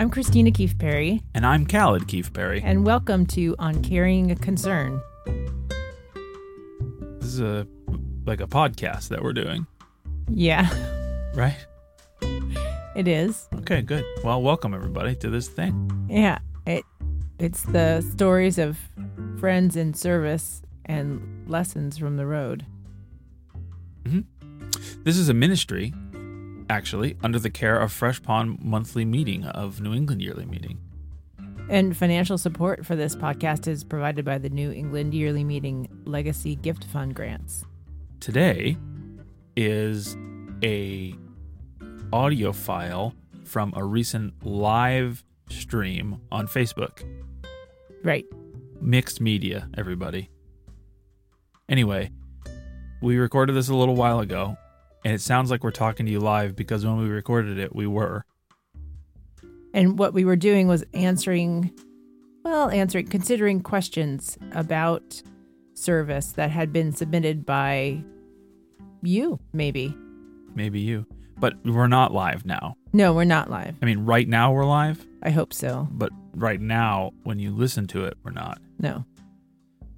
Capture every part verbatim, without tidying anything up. I'm Christina Keefe-Perry. And I'm Khaled Keefe-Perry. And welcome to On Carrying a Concern. This is a, like a podcast that we're doing. Yeah. Right? It is. Okay, good. Well, welcome everybody to this thing. Yeah. It It's the stories of friends in service and lessons from the road. Mm-hmm. This is a ministry, actually, under the care of Fresh Pond Monthly Meeting of New England Yearly Meeting. And financial support for this podcast is provided by the New England Yearly Meeting Legacy Gift Fund grants. Today is a audio file from a recent live stream on Facebook. Right. Mixed media, everybody. Anyway, we recorded this a little while ago, and it sounds like we're talking to you live because when we recorded it, we were. And what we were doing was answering, well, answering, considering questions about service that had been submitted by you, maybe. Maybe you. But we're not live now. No, we're not live. I mean, right now we're live? I hope so. But right now, when you listen to it, we're not. No.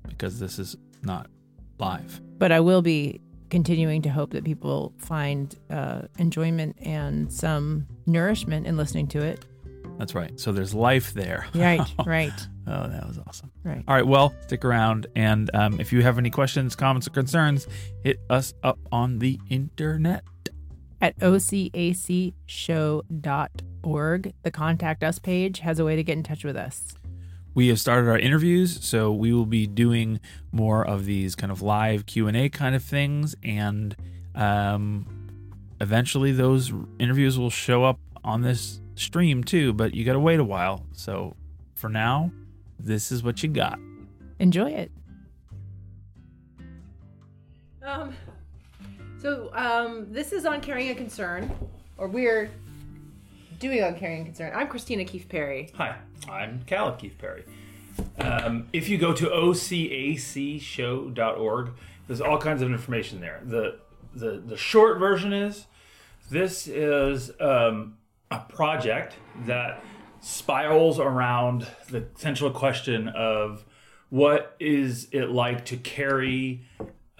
Because this is not live. But I will be continuing to hope that people find uh, enjoyment and some nourishment in listening to it. That's right. So there's life there. Right, right. Oh, that was awesome. Right. All right, well, stick around. And um, if you have any questions, comments, or concerns, hit us up on the internet. At O C A C show dot org, the Contact Us page has a way to get in touch with us. We have started our interviews, so we will be doing more of these kind of live Q and A kind of things, and um, eventually those interviews will show up on this stream too, but you got to wait a while. So for now, this is what you got. Enjoy it. Um... So um, this is On Carrying a Concern, or we're doing On Carrying a Concern. I'm Christina Keefe-Perry. Hi, I'm Khaled Keefe-Perry. Um, if you go to O C A C show dot org, there's all kinds of information there. The the, the short version is, this is um, a project that spirals around the central question of what is it like to carry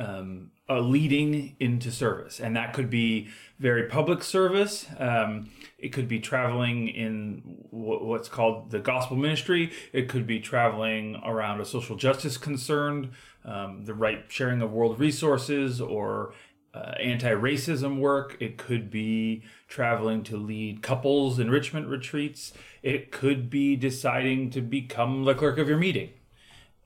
um Uh, leading into service, and that could be very public service. Um, it could be traveling in w- what's called the gospel ministry. It could be traveling around a social justice concern, um, the right sharing of world resources, or uh, anti-racism work. It could be traveling to lead couples enrichment retreats. It could be deciding to become the clerk of your meeting,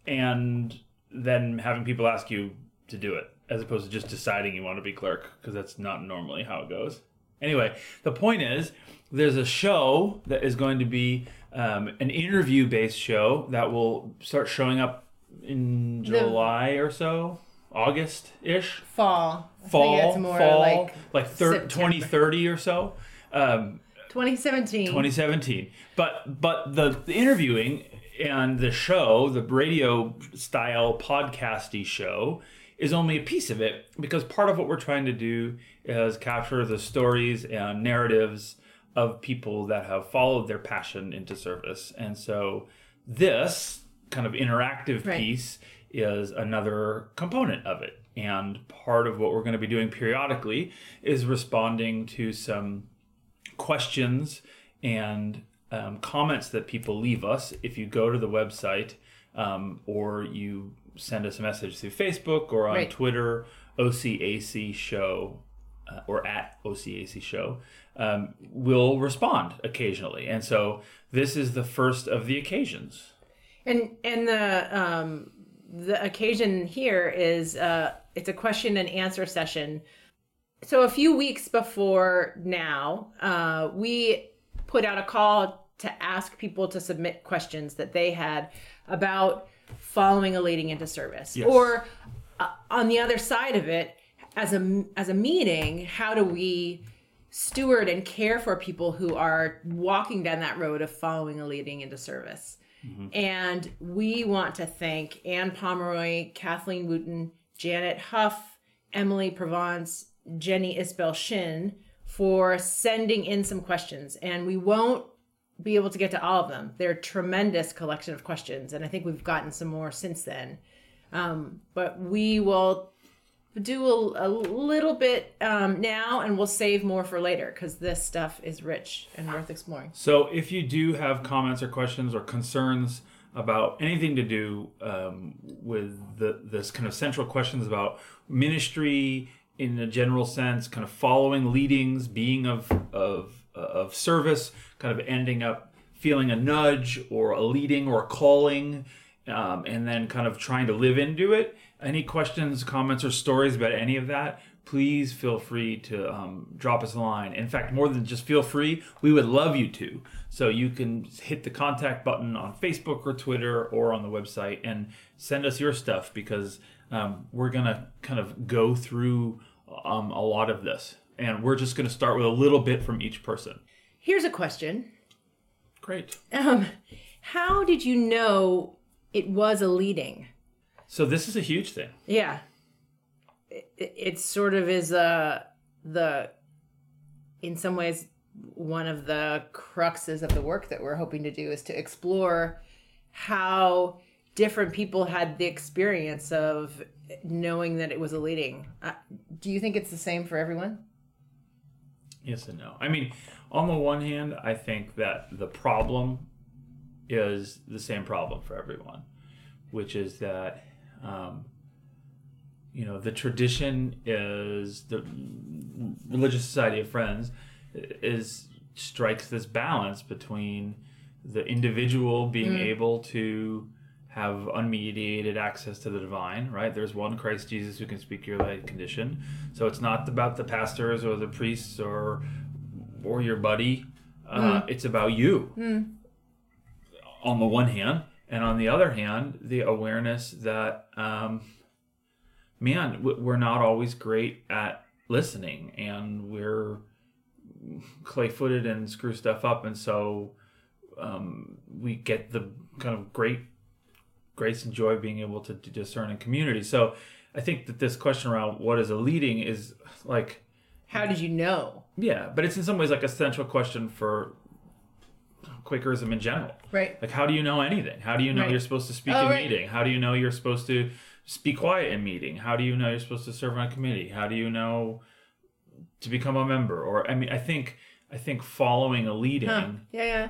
and then having people ask you to do it, as opposed to just deciding you want to be clerk, because that's not normally how it goes. Anyway, the point is, there's a show that is going to be um, an interview-based show that will start showing up in July the, or so, August-ish. Fall. Fall, I think it's more fall, like, like thir- twenty thirty or so. Um, twenty seventeen. twenty seventeen. But, but the, the interviewing and the show, the radio-style podcasty show, is only a piece of it, because part of what we're trying to do is capture the stories and narratives of people that have followed their passion into service. And so this kind of interactive right. piece is another component of it. And part of what we're going to be doing periodically is responding to some questions and um, comments that people leave us. If you go to the website um, or you send us a message through Facebook or on right. Twitter, O C A C show, uh, or at O C A C show, um, we'll respond occasionally. And so this is the first of the occasions. And and the um, the occasion here is uh, it's a question and answer session. So a few weeks before now, uh, we put out a call to ask people to submit questions that they had about following a leading into service, yes. or uh, on the other side of it, as a as a meeting, how do we steward and care for people who are walking down that road of following a leading into service? Mm-hmm. And we want to thank Anne Pomeroy, Kathleen Wooten, Janet Huff, Emily Provence, Jenny Isbell Shin for sending in some questions, and we won't be able to get to all of them. They're a tremendous collection of questions, and I think we've gotten some more since then. Um, but we will do a, a little bit um, now, and we'll save more for later, because this stuff is rich and worth exploring. So if you do have comments or questions or concerns about anything to do um, with the, this kind of central questions about ministry in a general sense, kind of following leadings, being of of uh, of service, kind of ending up feeling a nudge or a leading or a calling, um, and then kind of trying to live into it. Any questions, comments, or stories about any of that, please feel free to um, drop us a line. In fact, more than just feel free, we would love you to. So you can hit the contact button on Facebook or Twitter or on the website and send us your stuff, because um, we're going to kind of go through um, a lot of this. And we're just going to start with a little bit from each person. Here's a question. Great. Um, how did you know it was a leading? So this is a huge thing. Yeah. It, it sort of is a, the, in some ways, one of the cruxes of the work that we're hoping to do is to explore how different people had the experience of knowing that it was a leading. Uh, do you think it's the same for everyone? Yes and no. I mean, on the one hand, I think that the problem is the same problem for everyone, which is that, um, you know, the tradition is, the Religious Society of Friends is strikes this balance between the individual being mm. able to have unmediated access to the divine, right? There's one Christ Jesus who can speak your light condition. So it's not about the pastors or the priests or or your buddy. Uh, mm. It's about you mm. on the one hand. And on the other hand, the awareness that, um, man, we're not always great at listening, and we're clay-footed and screw stuff up. And so um, we get the kind of great grace and joy being able to, to discern in community. So I think that this question around what is a leading is like, how did you know? Yeah, but it's in some ways like a central question for Quakerism in general. Right. Like, how do you know anything? How do you know right. you're supposed to speak oh, in right. meeting? How do you know you're supposed to speak quiet in meeting? How do you know you're supposed to serve on a committee? How do you know to become a member? Or I mean, I think I think following a leading huh. yeah, yeah.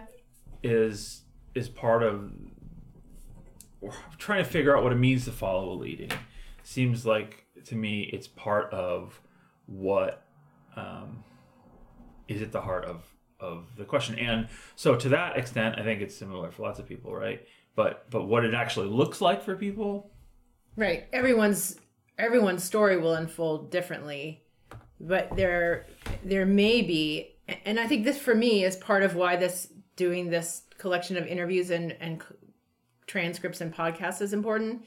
is is part of trying to figure out what it means to follow a leading. Seems like to me it's part of what um, is at the heart of, of the question. And so to that extent, I think it's similar for lots of people, right? But but what it actually looks like for people. Right. Everyone's everyone's story will unfold differently. But there there may be, and I think this for me is part of why this doing this collection of interviews and, and transcripts and podcasts is important,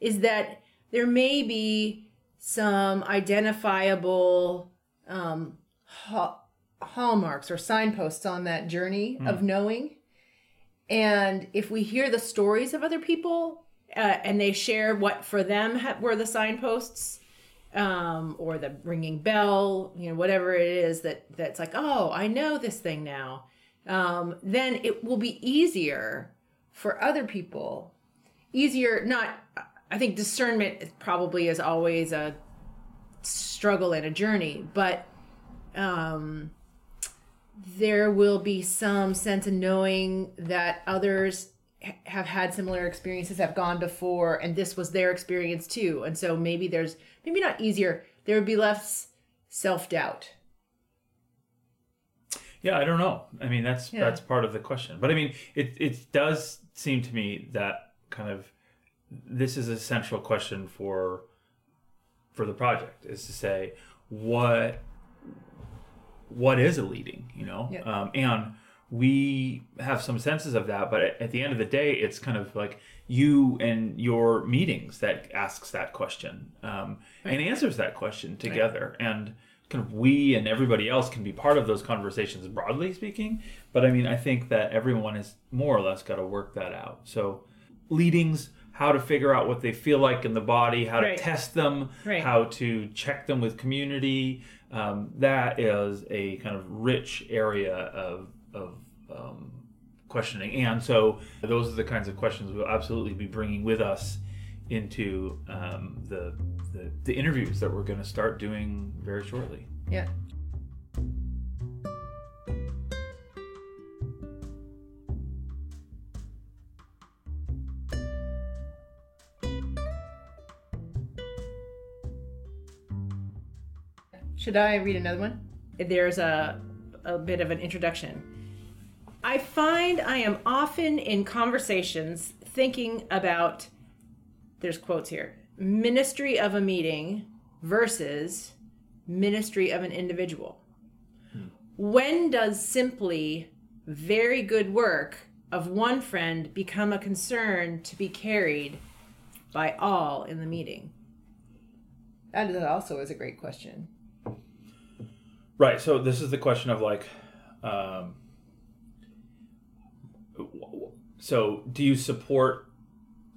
is that there may be some identifiable um, ha- hallmarks or signposts on that journey mm. of knowing. And if we hear the stories of other people uh, and they share what for them ha- were the signposts um, or the ringing bell, you know, whatever it is that that's like, oh, I know this thing now, um, then it will be easier for other people, easier, not, I think discernment probably is always a struggle and a journey, but um, there will be some sense of knowing that others ha- have had similar experiences, have gone before, and this was their experience too. And so maybe there's, maybe not easier, there would be less self-doubt. Yeah, I don't know. I mean, that's yeah. that's part of the question. But I mean, it it does seem to me that kind of this is a central question for for the project, is to say what what is a leading, you know? Yep. Um, and we have some senses of that, but at the end of the day, it's kind of like you and your meetings that asks that question um, right. and answers that question together. Right. And kind of we and everybody else can be part of those conversations, broadly speaking. But I mean, I think that everyone has more or less got to work that out. So leadings, how to figure out what they feel like in the body, how right. to test them, right. how to check them with community. Um, that is a kind of rich area of, of um, questioning. And so those are the kinds of questions we'll absolutely be bringing with us into um, the, the the interviews that we're going to start doing very shortly. Yeah. Should I read another one? There's a, a bit of an introduction. I find I am often in conversations thinking about, there's quotes here, ministry of a meeting versus ministry of an individual. Hmm. When does simply very good work of one friend become a concern to be carried by all in the meeting? That also is a great question. Right. So this is the question of like, um, so do you support,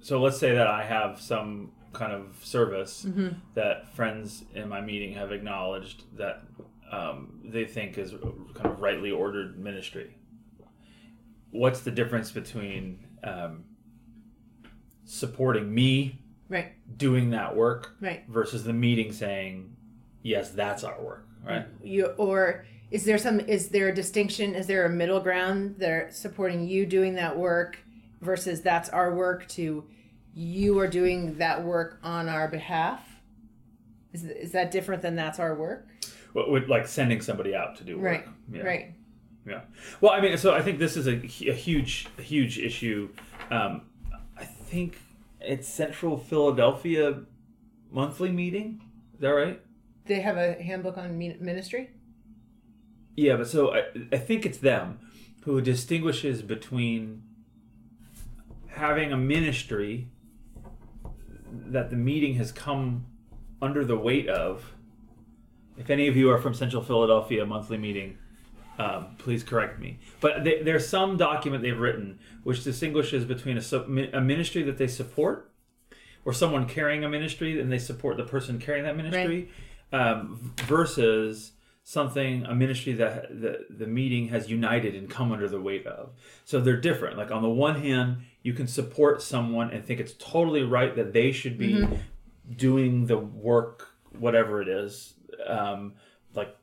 so let's say that I have some kind of service mm-hmm. that friends in my meeting have acknowledged that um, they think is kind of rightly ordered ministry. What's the difference between um, supporting me right. doing that work right. versus the meeting saying, yes, that's our work. Right. You or is there some is there a distinction? Is there a middle ground there supporting you doing that work versus that's our work to you are doing that work on our behalf? Is is that different than that's our work? Well, with like sending somebody out to do work. Right. Yeah. Right. Yeah. Well, I mean, so I think this is a, a huge huge issue. Um, I think it's Central Philadelphia Monthly Meeting. Is that right? They have a handbook on ministry? Yeah, but so I, I think it's them who distinguishes between having a ministry that the meeting has come under the weight of. If any of you are from Central Philadelphia Monthly Meeting, um, please correct me. But they, there's some document they've written which distinguishes between a, a ministry that they support or someone carrying a ministry and they support the person carrying that ministry. Right. Um, versus something, a ministry that the, the meeting has united and come under the weight of. So they're different. Like on the one hand, you can support someone and think it's totally right that they should be mm-hmm. doing the work, whatever it is. Um, like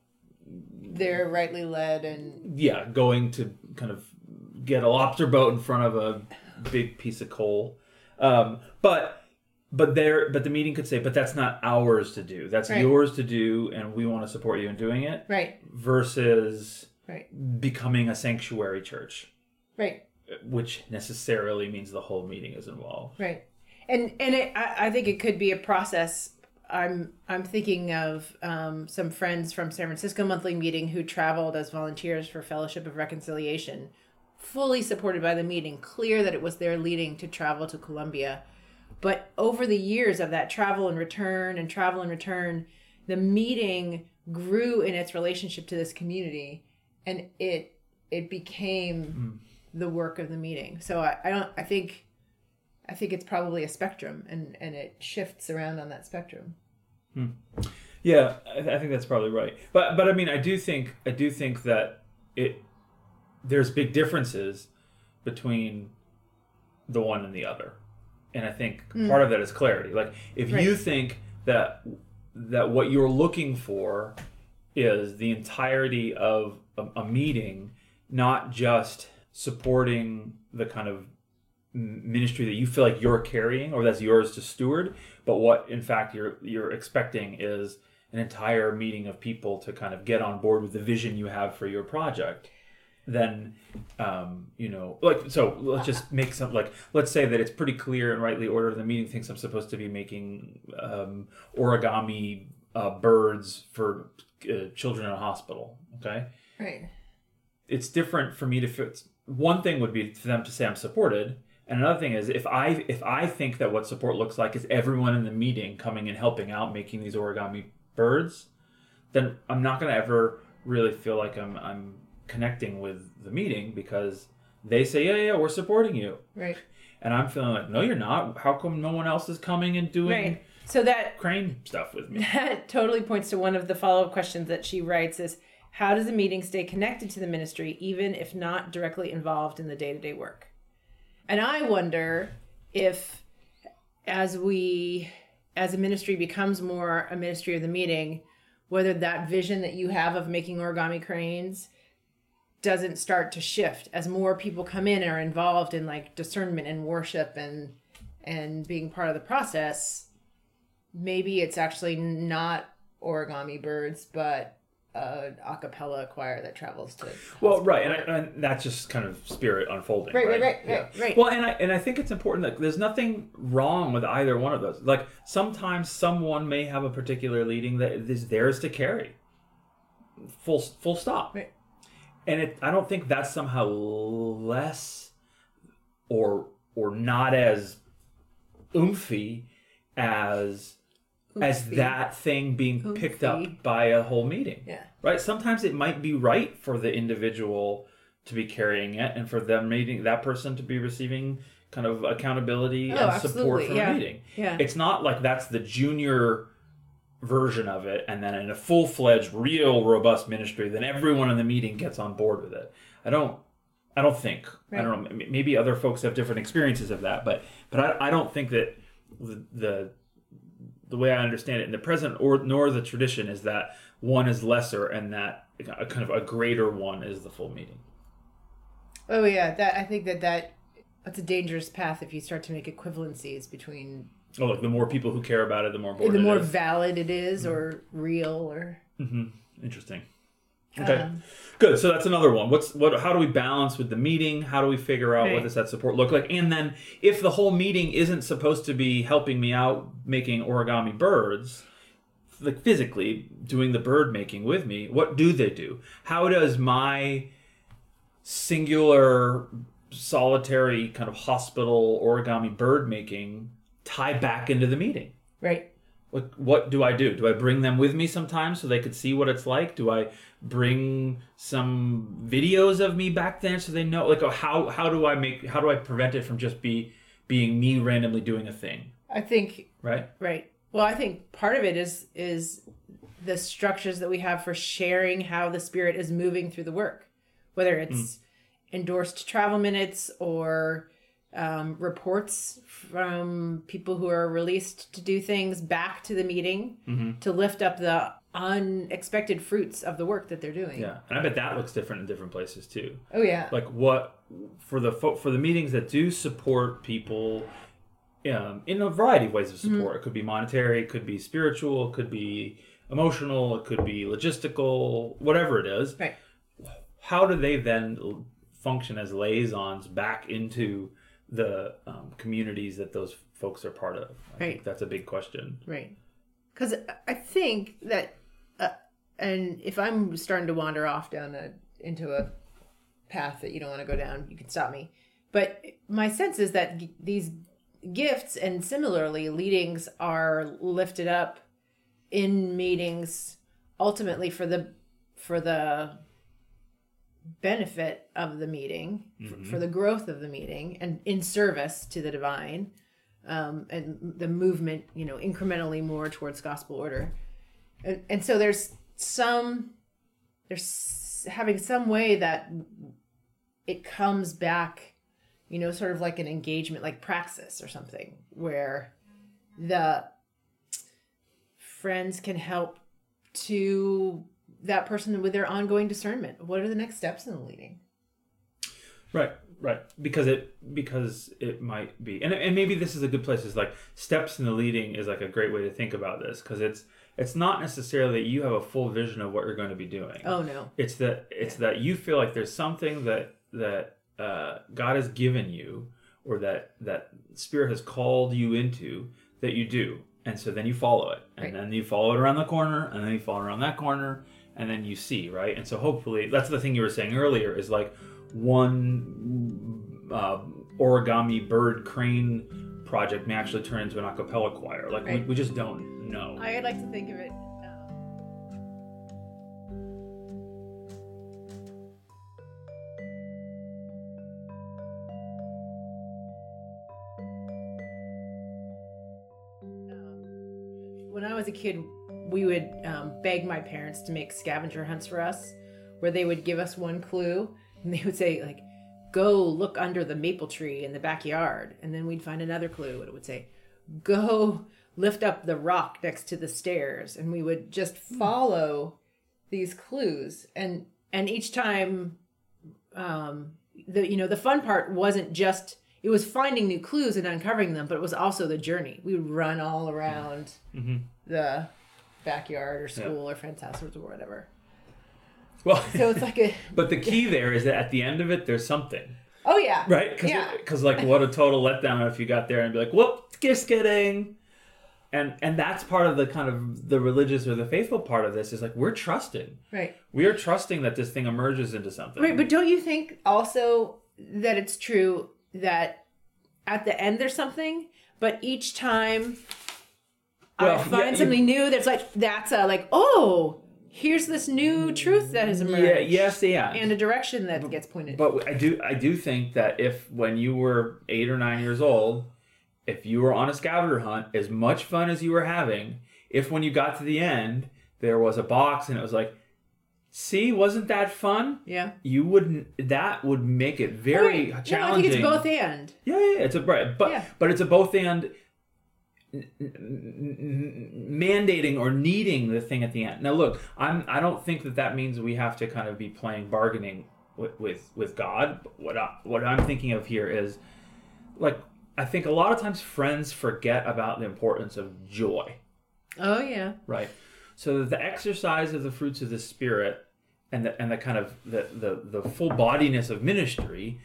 they're rightly led and... Yeah, going to kind of get a lobster boat in front of a big piece of coal. Um, but... But there, but the meeting could say, but that's not ours to do. That's right. yours to do, and we want to support you in doing it. Right. Versus right. becoming a sanctuary church. Right. Which necessarily means the whole meeting is involved. Right. And and it, I, I think it could be a process. I'm I'm thinking of um, some friends from San Francisco Monthly Meeting who traveled as volunteers for Fellowship of Reconciliation, fully supported by the meeting, clear that it was their leading to travel to Colombia. But over the years of that travel and return and travel and return, the meeting grew in its relationship to this community, and it it became mm. the work of the meeting. So I, I don't I think I think it's probably a spectrum, and, and it shifts around on that spectrum. Hmm. Yeah, I, I think that's probably right. But but I mean I do think I do think that it there's big differences between the one and the other. And I think mm. part of that is clarity. Like if right. you think that that what you're looking for is the entirety of a, a meeting, not just supporting the kind of ministry that you feel like you're carrying or that's yours to steward, but what in fact you're you're expecting is an entire meeting of people to kind of get on board with the vision you have for your project. Then, um, you know, like, so let's just make some, like, let's say that it's pretty clear and rightly ordered. The meeting thinks I'm supposed to be making um, origami uh, birds for uh, children in a hospital, okay? Right. It's different for me to, fit, one thing would be for them to say I'm supported. And another thing is if I if I think that what support looks like is everyone in the meeting coming and helping out making these origami birds, then I'm not going to ever really feel like I'm I'm, connecting with the meeting because they say, yeah, yeah, we're supporting you. Right. And I'm feeling like, no, you're not. How come no one else is coming and doing right. so that, crane stuff with me? That totally points to one of the follow-up questions that she writes is, How does a meeting stay connected to the ministry, even if not directly involved in the day-to-day work? And I wonder if as we, as a ministry becomes more a ministry of the meeting, whether that vision that you have of making origami cranes doesn't start to shift as more people come in and are involved in like discernment and worship and and being part of the process. Maybe it's actually not origami birds, but an a cappella choir that travels to well right and, I, and that's just kind of spirit unfolding right right right right, yeah. right, right. Well, and I and I think it's important that there's nothing wrong with either one of those. Like sometimes someone may have a particular leading that is theirs to carry, full full stop, right. And it, I don't think that's somehow less or or not as oomphy as Oomphie. as that thing being Oomphie. picked up by a whole meeting. Yeah. Right? Sometimes it might be right for the individual to be carrying it and for them meeting that person to be receiving kind of accountability oh, and absolutely. support for yeah. a meeting. Yeah. It's not like that's the junior version of it, and then in a full-fledged, real, robust ministry, then everyone in the meeting gets on board with it. I don't, I don't think. Right. I don't know. Maybe other folks have different experiences of that, but but I, I don't think that the, the the way I understand it in the present or nor the tradition is that one is lesser and that a kind of a greater one is the full meeting. Oh yeah, that I think that that that's a dangerous path if you start to make equivalencies between. Oh, like the more people who care about it, the more important. The more it is. valid it is, mm-hmm. or real, or mm-hmm. interesting. Okay, um, good. So that's another one. What's what? How do we balance with the meeting? How do we figure out right. what does that support look like? And then, if the whole meeting isn't supposed to be helping me out making origami birds, like physically doing the bird making with me, what do they do? How does my singular, solitary kind of hospital origami bird making tie back into the meeting? Right. What what do I do? Do I bring them with me sometimes so they could see what it's like? Do I bring some videos of me back then so they know? Like, oh, how how do I make how do I prevent it from just be being me randomly doing a thing? I think right right. Well, I think part of it is is the structures that we have for sharing how the Spirit is moving through the work, whether it's mm. endorsed travel minutes or Um, reports from people who are released to do things back to the meeting mm-hmm. to lift up the unexpected fruits of the work that they're doing. Yeah, and I bet that looks different in different places too. Oh yeah. Like what for the fo- for the meetings that do support people um, in a variety of ways of support. Mm-hmm. It could be monetary, it could be spiritual, it could be emotional, it could be logistical, whatever it is. Right. How do they then function as liaisons back into the um, communities that those folks are part of? I right. think that's a big question. Right. Because I think that, uh, and if I'm starting to wander off down a, into a path that you don't want to go down, you can stop me. But my sense is that g- these gifts and similarly leadings are lifted up in meetings ultimately for the, for the benefit of the meeting, mm-hmm. for the growth of the meeting and in service to the divine, um, and the movement, you know, incrementally more towards gospel order. And, and so there's some, there's having some way that it comes back, you know, sort of like an engagement, like praxis or something where the friends can help to that person with their ongoing discernment. What are the next steps in the leading? Right, right. Because it because it might be, and and maybe this is a good place. Is like steps in the leading is like a great way to think about this because it's it's not necessarily that you have a full vision of what you're going to be doing. Oh no. It's that it's yeah. that you feel like there's something that that uh, God has given you or that that Spirit has called you into that you do, and so then you follow it, and right. then you follow it around the corner, and then you follow it around that corner. And then you see, right? And so hopefully, that's the thing you were saying earlier is like one uh, origami bird crane project may actually turn into an a cappella choir. Like right. we, we just don't know. I'd like to think of it. Um, when I was a kid, we would um, beg my parents to make scavenger hunts for us where they would give us one clue and they would say, like, go look under the maple tree in the backyard. And then we'd find another clue and it would say, go lift up the rock next to the stairs. And we would just follow these clues. And and each time, um, the you know, the fun part wasn't just, it was finding new clues and uncovering them, but it was also the journey. We would run all around mm-hmm. the backyard or school yeah. or friend's house or whatever. Well, so it's like a. But the key there is that at the end of it, there's something. Oh yeah. Right? Cause, yeah. Because like, what a total letdown if you got there and be like, "Whoop, just kidding," and and that's part of the kind of the religious or the faithful part of this is like we're trusting. Right. We are trusting that this thing emerges into something. Right, but don't you think also that it's true that at the end there's something, but each time well, I find yeah, something you... new that's like that's a like oh. Here's this new truth that has emerged. Yeah, yes, yeah. And a direction that but, gets pointed. But I do I do think that if when you were eight or nine years old, if you were on a scavenger hunt, as much fun as you were having, if when you got to the end, there was a box and it was like, see, wasn't that fun? Yeah. You wouldn't, that would make it very right. challenging. No, I think it's both and. Yeah, yeah, it's a, right. But, yeah. but it's a both and. Mandating or needing the thing at the end. Now, look, I'm. I don't think that that means we have to kind of be playing bargaining with with, with God. But what I, what I'm thinking of here is, like, I think a lot of times friends forget about the importance of joy. Oh yeah. Right. So the exercise of the fruits of the Spirit and the and the kind of the the, the full bodiness of ministry,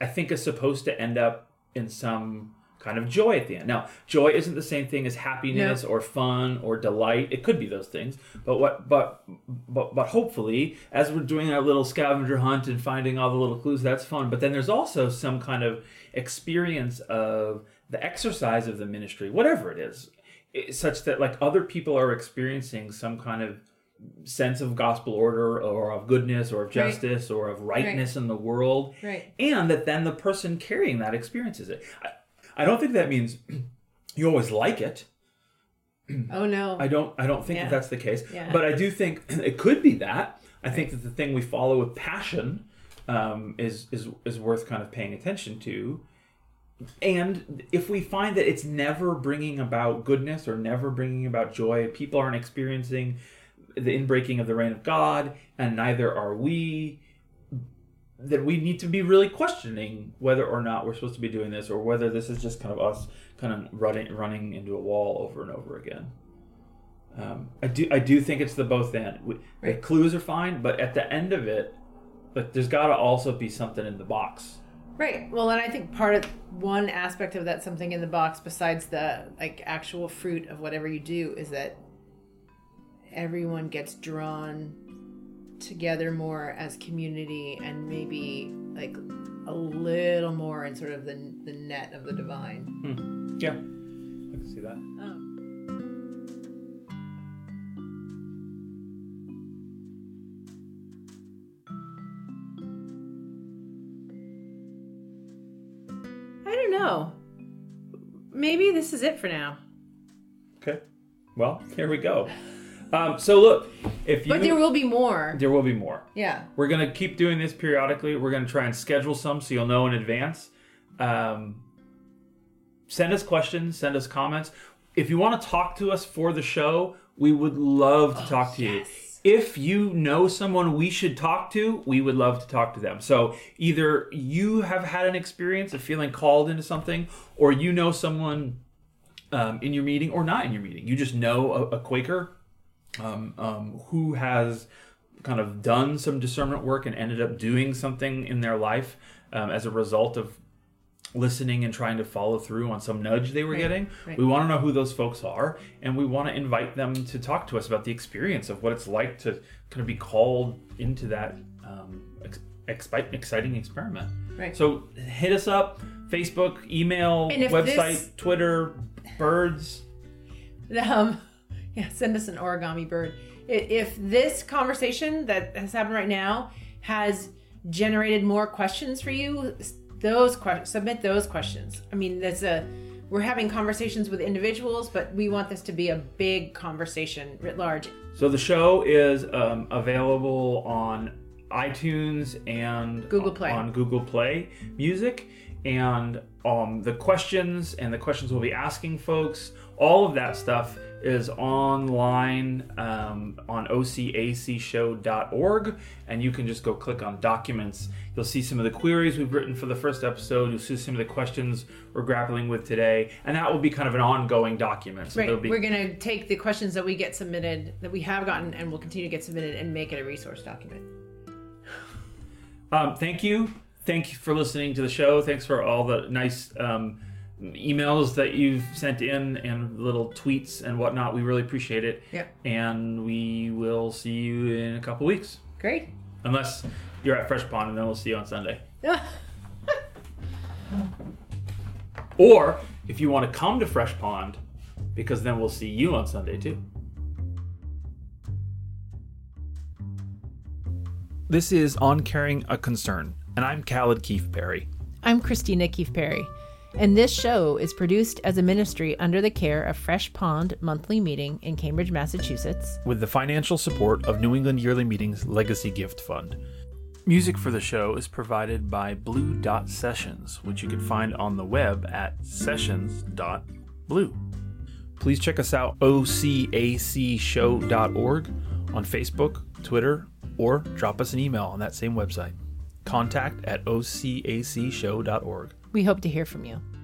I think, is supposed to end up in some kind of joy at the end. Now, joy isn't the same thing as happiness no. or fun or delight. It could be those things, but what? But but but hopefully, as we're doing our little scavenger hunt and finding all the little clues, that's fun. But then there's also some kind of experience of the exercise of the ministry, whatever it is, such that like other people are experiencing some kind of sense of gospel order or of goodness or of justice right. or of rightness right. in the world, right. and that then the person carrying that experiences it. I, I don't think that means you always like it. Oh no. I don't I don't think yeah. that that's the case. Yeah. But I do think it could be that. I right. think that the thing we follow with passion um, is is is worth kind of paying attention to. And if we find that it's never bringing about goodness or never bringing about joy, people aren't experiencing the inbreaking of the reign of God, and neither are we, that we need to be really questioning whether or not we're supposed to be doing this or whether this is just kind of us kind of running running into a wall over and over again. Um, I do I do think it's the both end. We, right. The clues are fine, but at the end of it, like, there's got to also be something in the box. Right. Well, and I think part of one aspect of that something in the box besides the like actual fruit of whatever you do is that everyone gets drawn together more as community and maybe like a little more in sort of the the net of the divine. Hmm. Yeah, I can see that. Oh. I don't know. Maybe this is it for now. Okay. Well, here we go. Um, so look, if you... But there will be more. There will be more. Yeah. We're going to keep doing this periodically. We're going to try and schedule some so you'll know in advance. Um, send us questions. Send us comments. If you want to talk to us for the show, we would love to oh, talk to yes. you. If you know someone we should talk to, we would love to talk to them. So either you have had an experience of feeling called into something, or you know someone um, in your meeting or not in your meeting. You just know a, a Quaker Um, um, who has kind of done some discernment work and ended up doing something in their life um, as a result of listening and trying to follow through on some nudge they were right, getting. Right. We want to know who those folks are, and we want to invite them to talk to us about the experience of what it's like to kind of be called into that um, ex- expi- exciting experiment. Right. So hit us up, Facebook, email, website, this... Twitter, birds. Um... Yeah, send us an origami bird. If this conversation that has happened right now has generated more questions for you, those que- submit those questions. I mean, that's a we're having conversations with individuals, but we want this to be a big conversation writ large. So the show is um, available on iTunes and Google Play. on Google Play Music. And um, the questions and the questions we'll be asking folks, all of that stuff is online um, on O C A C show dot org, and you can just go click on documents. You'll see some of the queries we've written for the first episode. You'll see some of the questions we're grappling with today, and that will be kind of an ongoing document. So right. Be... We're going to take the questions that we get submitted, that we have gotten, and will continue to get submitted, and make it a resource document. Um, thank you. Thank you for listening to the show. Thanks for all the nice um, emails that you've sent in and little tweets and whatnot. We really appreciate it. Yeah. And we will see you in a couple weeks. Great. Unless you're at Fresh Pond, and then we'll see you on Sunday. Or if you want to come to Fresh Pond, because then we'll see you on Sunday too. This is On Caring a Concern. And I'm Khaled Keefe-Perry. I'm Christina Keefe-Perry. And this show is produced as a ministry under the care of Fresh Pond Monthly Meeting in Cambridge, Massachusetts, with the financial support of New England Yearly Meeting's Legacy Gift Fund. Music for the show is provided by Blue Dot Sessions, which you can find on the web at sessions dot blue. Please check us out, O C A C show dot org, on Facebook, Twitter, or drop us an email on that same website. Contact at O C A C show dot org. We hope to hear from you.